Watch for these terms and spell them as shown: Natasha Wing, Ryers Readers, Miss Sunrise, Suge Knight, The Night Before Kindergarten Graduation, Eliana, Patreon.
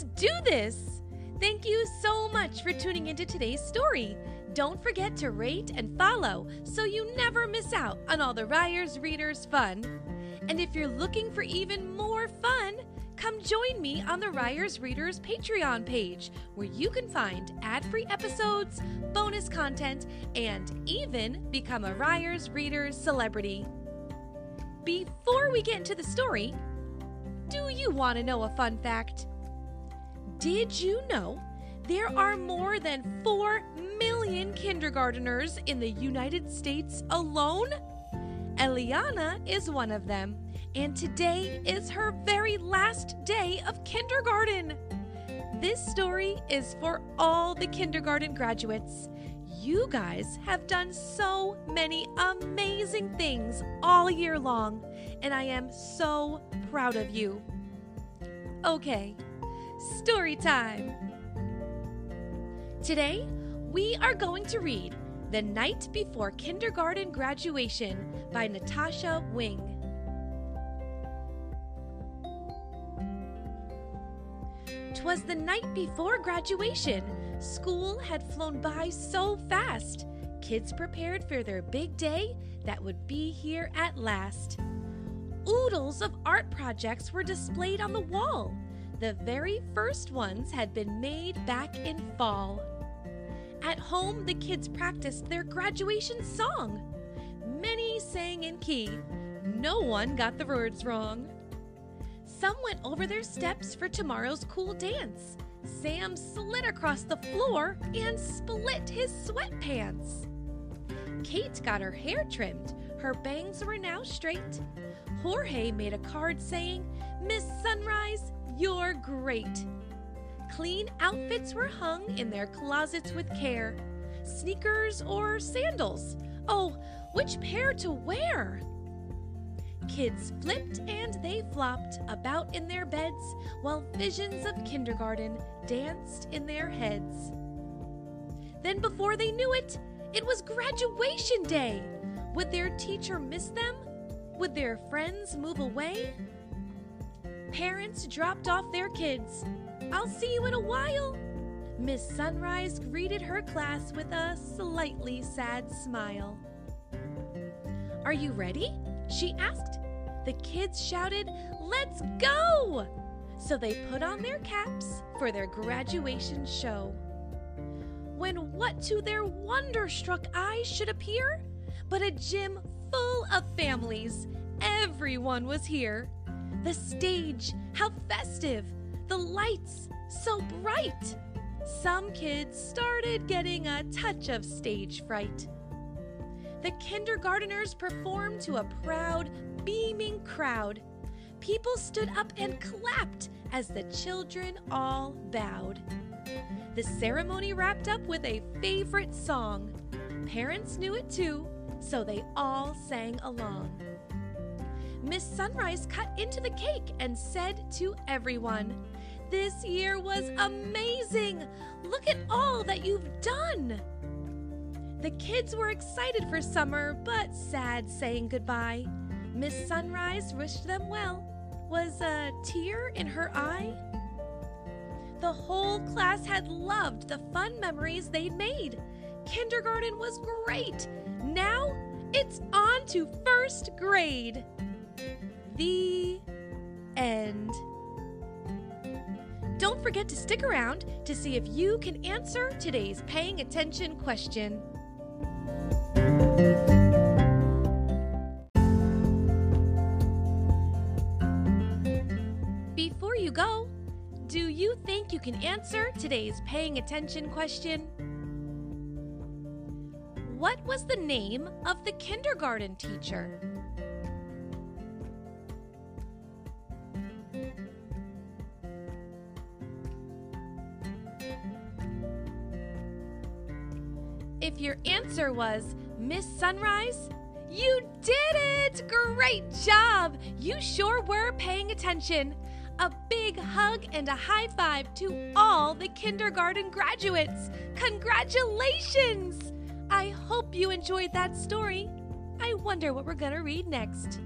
Let's do this! Thank you so much for tuning into today's story. Don't forget to rate and follow so you never miss out on all the Ryers Readers fun. And if you're looking for even more fun, come join me on the Ryers Readers Patreon page, where you can find ad-free episodes, bonus content, and even become a Ryers Readers celebrity. Before we get into the story, do you want to know a fun fact? Did you know there are more than 4 million kindergarteners in the United States alone? Eliana is one of them, and today is her very last day of kindergarten. This story is for all the kindergarten graduates. You guys have done so many amazing things all year long, and I am so proud of you. Okay, story time. Today, we are going to read The Night Before Kindergarten Graduation by Natasha Wing. "'Twas the night before graduation. School had flown by so fast. Kids prepared for their big day that would be here at last. Oodles of art projects were displayed on the wall. The very first ones had been made back in fall. At home, the kids practiced their graduation song. Many sang in key. No one got the words wrong. Some went over their steps for tomorrow's cool dance. Sam slid across the floor and split his sweatpants. Kate got her hair trimmed. Her bangs were now straight. Jorge made a card saying, Miss Sunrise, you're great. Clean outfits were hung in their closets with care. Sneakers or sandals? Oh, which pair to wear? Kids flipped and they flopped about in their beds while visions of kindergarten danced in their heads. Then before they knew it, it was graduation day. Would their teacher miss them? Would their friends move away? Parents dropped off their kids. I'll see you in a while. Miss Sunrise greeted her class with a slightly sad smile. Are you ready? She asked. The kids shouted, Let's go! So they put on their caps for their graduation show. When what to their wonderstruck eyes should appear? But a gym full of families. Everyone was here. The stage, how festive! The lights, so bright! Some kids started getting a touch of stage fright. The kindergarteners performed to a proud, beaming crowd. People stood up and clapped as the children all bowed. The ceremony wrapped up with a favorite song. Parents knew it too, so they all sang along. Miss Sunrise cut into the cake and said to everyone, This year was amazing! Look at all that you've done! The kids were excited for summer, but sad saying goodbye. Miss Sunrise wished them well. Was a tear in her eye? The whole class had loved the fun memories they'd made. Kindergarten was great. Now it's on to first grade. The end. Don't forget to stick around to see if you can answer today's paying attention question. Before you go, do you think you can answer today's paying attention question? What was the name of the kindergarten teacher? If your answer was Miss Sunrise, you did it! Great job! You sure were paying attention. A big hug and a high five to all the kindergarten graduates. Congratulations! I hope you enjoyed that story. I wonder what we're going to read next.